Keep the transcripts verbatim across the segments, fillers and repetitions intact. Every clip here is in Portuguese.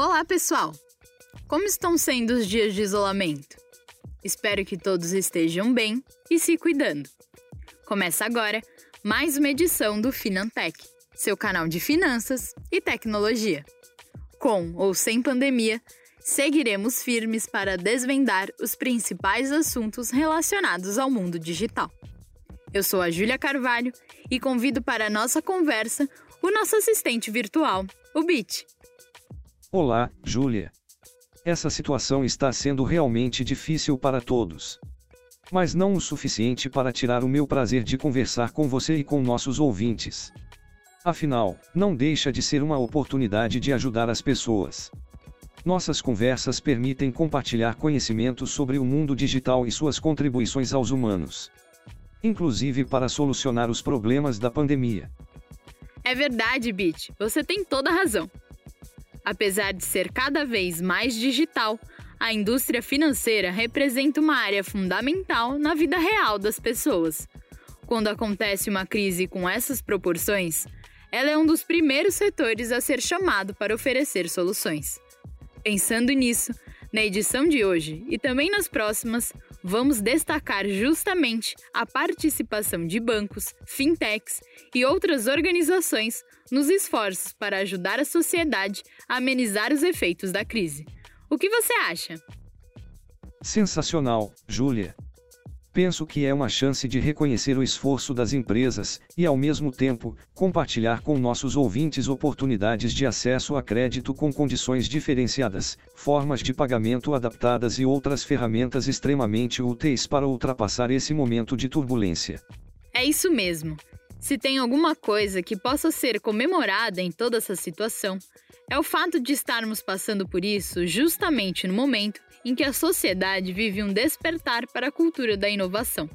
Olá, pessoal! Como estão sendo os dias de isolamento? Espero que todos estejam bem e se cuidando. Começa agora mais uma edição do FinanTech, seu canal de finanças e tecnologia. Com ou sem pandemia, seguiremos firmes para desvendar os principais assuntos relacionados ao mundo digital. Eu sou a Júlia Carvalho e convido para a nossa conversa o nosso assistente virtual, o Bit. Olá, Júlia. Essa situação está sendo realmente difícil para todos. Mas não o suficiente para tirar o meu prazer de conversar com você e com nossos ouvintes. Afinal, não deixa de ser uma oportunidade de ajudar as pessoas. Nossas conversas permitem compartilhar conhecimentos sobre o mundo digital e suas contribuições aos humanos, inclusive para solucionar os problemas da pandemia. É verdade, Bit, você tem toda a razão. Apesar de ser cada vez mais digital, a indústria financeira representa uma área fundamental na vida real das pessoas. Quando acontece uma crise com essas proporções, ela é um dos primeiros setores a ser chamado para oferecer soluções. Pensando nisso, na edição de hoje e também nas próximas, vamos destacar justamente a participação de bancos, fintechs e outras organizações nos esforços para ajudar a sociedade a amenizar os efeitos da crise. O que você acha? Sensacional, Júlia! Penso que é uma chance de reconhecer o esforço das empresas e, ao mesmo tempo, compartilhar com nossos ouvintes oportunidades de acesso a crédito com condições diferenciadas, formas de pagamento adaptadas e outras ferramentas extremamente úteis para ultrapassar esse momento de turbulência. É isso mesmo. Se tem alguma coisa que possa ser comemorada em toda essa situação, é o fato de estarmos passando por isso justamente no momento em que a sociedade vive um despertar para a cultura da inovação.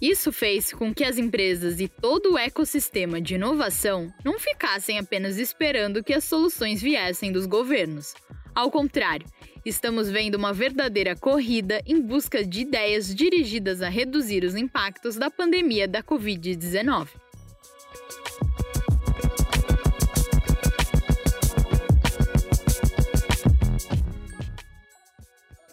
Isso fez com que as empresas e todo o ecossistema de inovação não ficassem apenas esperando que as soluções viessem dos governos. Ao contrário, estamos vendo uma verdadeira corrida em busca de ideias dirigidas a reduzir os impactos da pandemia da covid dezenove.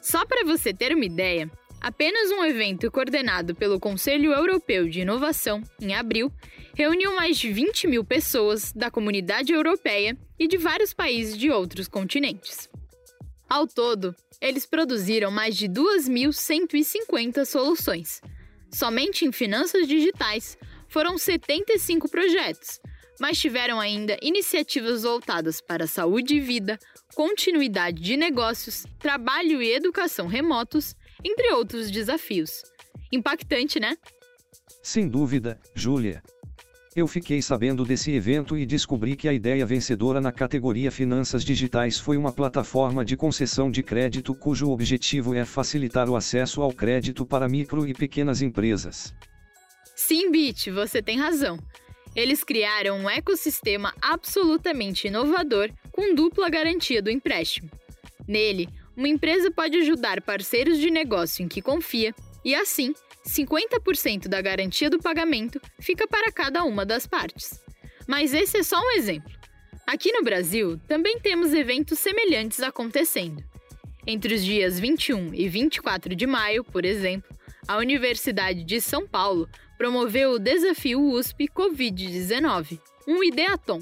Só para você ter uma ideia, apenas um evento coordenado pelo Conselho Europeu de Inovação, em abril, reuniu mais de vinte mil pessoas da comunidade europeia e de vários países de outros continentes. Ao todo, eles produziram mais de duas mil cento e cinquenta soluções. Somente em finanças digitais foram setenta e cinco projetos, mas tiveram ainda iniciativas voltadas para saúde e vida, continuidade de negócios, trabalho e educação remotos, entre outros desafios. Impactante, né? Sem dúvida, Júlia. Eu fiquei sabendo desse evento e descobri que a ideia vencedora na categoria Finanças Digitais foi uma plataforma de concessão de crédito cujo objetivo é facilitar o acesso ao crédito para micro e pequenas empresas. Sim, Bit, você tem razão. Eles criaram um ecossistema absolutamente inovador com dupla garantia do empréstimo. Nele, uma empresa pode ajudar parceiros de negócio em que confia e, assim, cinquenta por cento da garantia do pagamento fica para cada uma das partes. Mas esse é só um exemplo. Aqui no Brasil, também temos eventos semelhantes acontecendo. Entre os dias vinte e um e vinte e quatro de maio, por exemplo, a Universidade de São Paulo promoveu o Desafio U S P covid dezenove, um ideatom.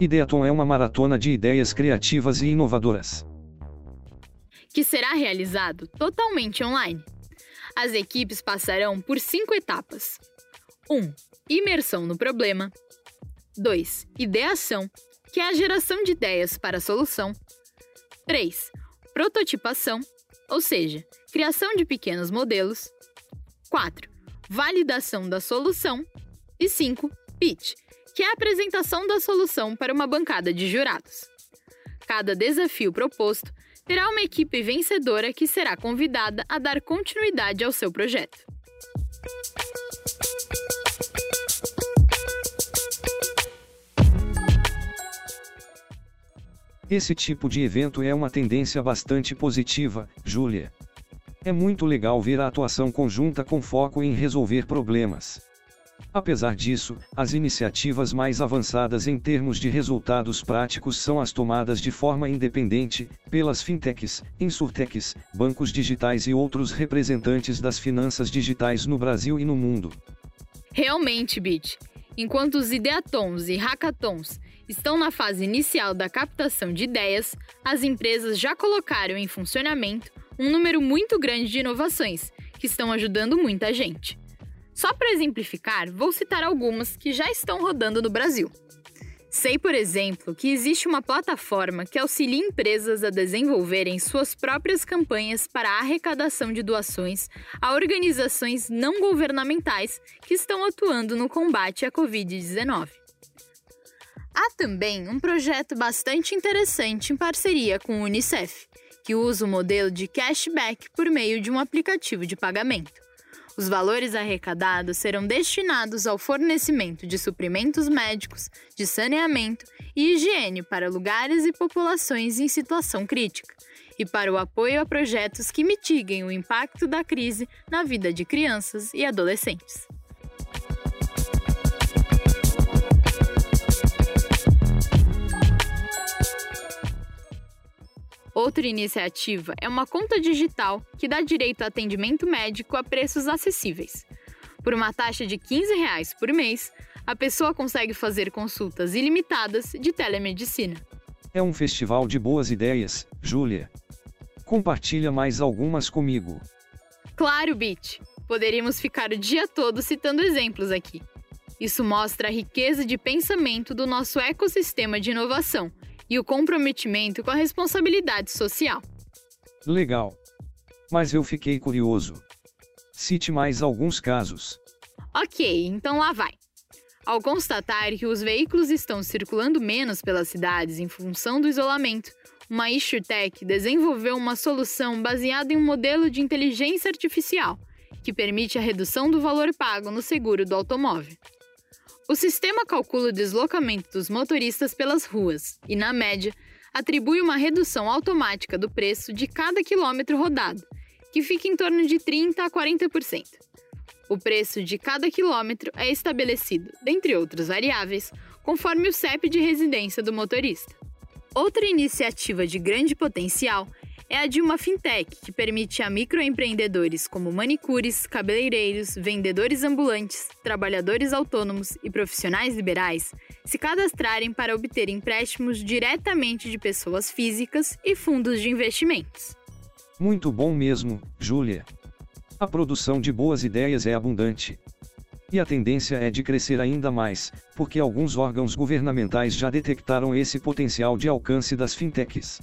Ideatom é uma maratona de ideias criativas e inovadoras, que será realizado totalmente online. As equipes passarão por cinco etapas. um. Imersão no problema. dois. Ideação, que é a geração de ideias para a solução. três. Prototipação, ou seja, criação de pequenos modelos. quatro. Validação da solução. E cinco. Pitch, que é a apresentação da solução para uma bancada de jurados. Cada desafio proposto terá uma equipe vencedora que será convidada a dar continuidade ao seu projeto. Esse tipo de evento é uma tendência bastante positiva, Júlia. É muito legal ver a atuação conjunta com foco em resolver problemas. Apesar disso, as iniciativas mais avançadas em termos de resultados práticos são as tomadas de forma independente, pelas fintechs, insurtechs, bancos digitais e outros representantes das finanças digitais no Brasil e no mundo. Realmente, Bit, enquanto os ideatons e hackathons estão na fase inicial da captação de ideias, as empresas já colocaram em funcionamento um número muito grande de inovações, que estão ajudando muita gente. Só para exemplificar, vou citar algumas que já estão rodando no Brasil. Sei, por exemplo, que existe uma plataforma que auxilia empresas a desenvolverem suas próprias campanhas para a arrecadação de doações a organizações não governamentais que estão atuando no combate à covid dezenove. Há também um projeto bastante interessante em parceria com o Unicef, que usa o modelo de cashback por meio de um aplicativo de pagamento. Os valores arrecadados serão destinados ao fornecimento de suprimentos médicos, de saneamento e higiene para lugares e populações em situação crítica, e para o apoio a projetos que mitiguem o impacto da crise na vida de crianças e adolescentes. Outra iniciativa é uma conta digital que dá direito a atendimento médico a preços acessíveis. Por uma taxa de quinze reais por mês, a pessoa consegue fazer consultas ilimitadas de telemedicina. É um festival de boas ideias, Júlia. Compartilha mais algumas comigo. Claro, Bit. Poderíamos ficar o dia todo citando exemplos aqui. Isso mostra a riqueza de pensamento do nosso ecossistema de inovação e o comprometimento com a responsabilidade social. Legal. Mas eu fiquei curioso. Cite mais alguns casos. Ok, então lá vai. Ao constatar que os veículos estão circulando menos pelas cidades em função do isolamento, uma insurtech desenvolveu uma solução baseada em um modelo de inteligência artificial, que permite a redução do valor pago no seguro do automóvel. O sistema calcula o deslocamento dos motoristas pelas ruas e, na média, atribui uma redução automática do preço de cada quilômetro rodado, que fica em torno de trinta a quarenta por cento. O preço de cada quilômetro é estabelecido, dentre outras variáveis, conforme o C E P de residência do motorista. Outra iniciativa de grande potencial é a de uma fintech que permite a microempreendedores como manicures, cabeleireiros, vendedores ambulantes, trabalhadores autônomos e profissionais liberais se cadastrarem para obter empréstimos diretamente de pessoas físicas e fundos de investimentos. Muito bom mesmo, Júlia. A produção de boas ideias é abundante. E a tendência é de crescer ainda mais, porque alguns órgãos governamentais já detectaram esse potencial de alcance das fintechs.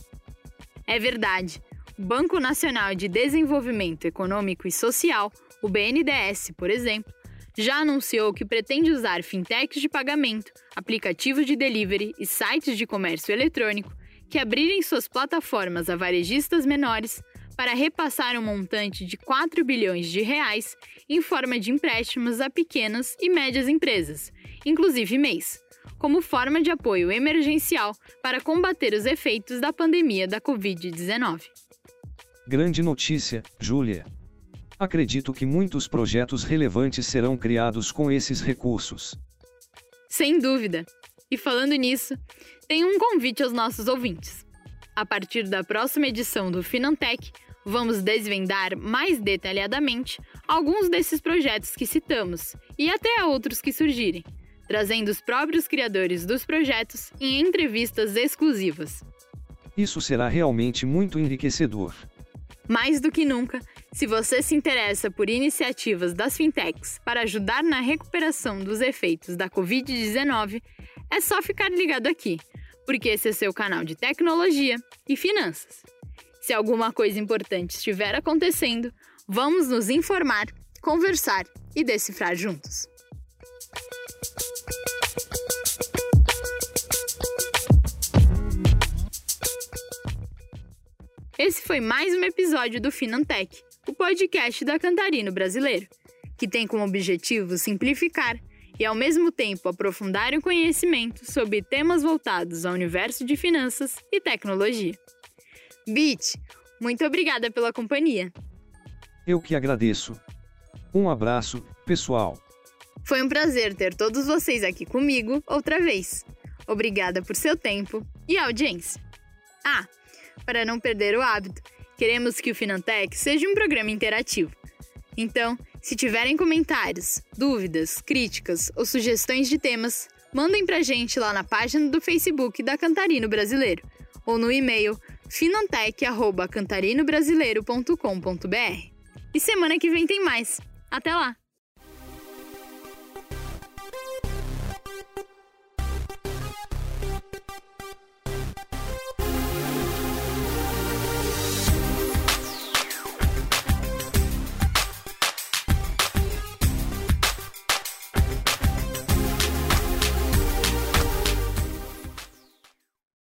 É verdade. O Banco Nacional de Desenvolvimento Econômico e Social, o B N D E S, por exemplo, já anunciou que pretende usar fintechs de pagamento, aplicativos de delivery e sites de comércio eletrônico que abrirem suas plataformas a varejistas menores para repassar um montante de quatro bilhões de reais em forma de empréstimos a pequenas e médias empresas, inclusive M E Is. Como forma de apoio emergencial para combater os efeitos da pandemia da covid dezenove. Grande notícia, Júlia. Acredito que muitos projetos relevantes serão criados com esses recursos. Sem dúvida. E falando nisso, tenho um convite aos nossos ouvintes. A partir da próxima edição do FinanTech, vamos desvendar mais detalhadamente alguns desses projetos que citamos e até outros que surgirem, trazendo os próprios criadores dos projetos em entrevistas exclusivas. Isso será realmente muito enriquecedor. Mais do que nunca, se você se interessa por iniciativas das fintechs para ajudar na recuperação dos efeitos da covid dezenove, é só ficar ligado aqui, porque esse é seu canal de tecnologia e finanças. Se alguma coisa importante estiver acontecendo, vamos nos informar, conversar e decifrar juntos. Esse foi mais um episódio do FinanTech, o podcast da Cantarino Brasileiro, que tem como objetivo simplificar e, ao mesmo tempo, aprofundar o conhecimento sobre temas voltados ao universo de finanças e tecnologia. Bit, muito obrigada pela companhia. Eu que agradeço. Um abraço, pessoal. Foi um prazer ter todos vocês aqui comigo outra vez. Obrigada por seu tempo e audiência. Ah, para não perder o hábito, queremos que o FinanTech seja um programa interativo. Então, se tiverem comentários, dúvidas, críticas ou sugestões de temas, mandem pra gente lá na página do Facebook da Cantarino Brasileiro ou no e-mail finantech arroba cantarino brasileiro ponto com ponto br. E semana que vem tem mais. Até lá!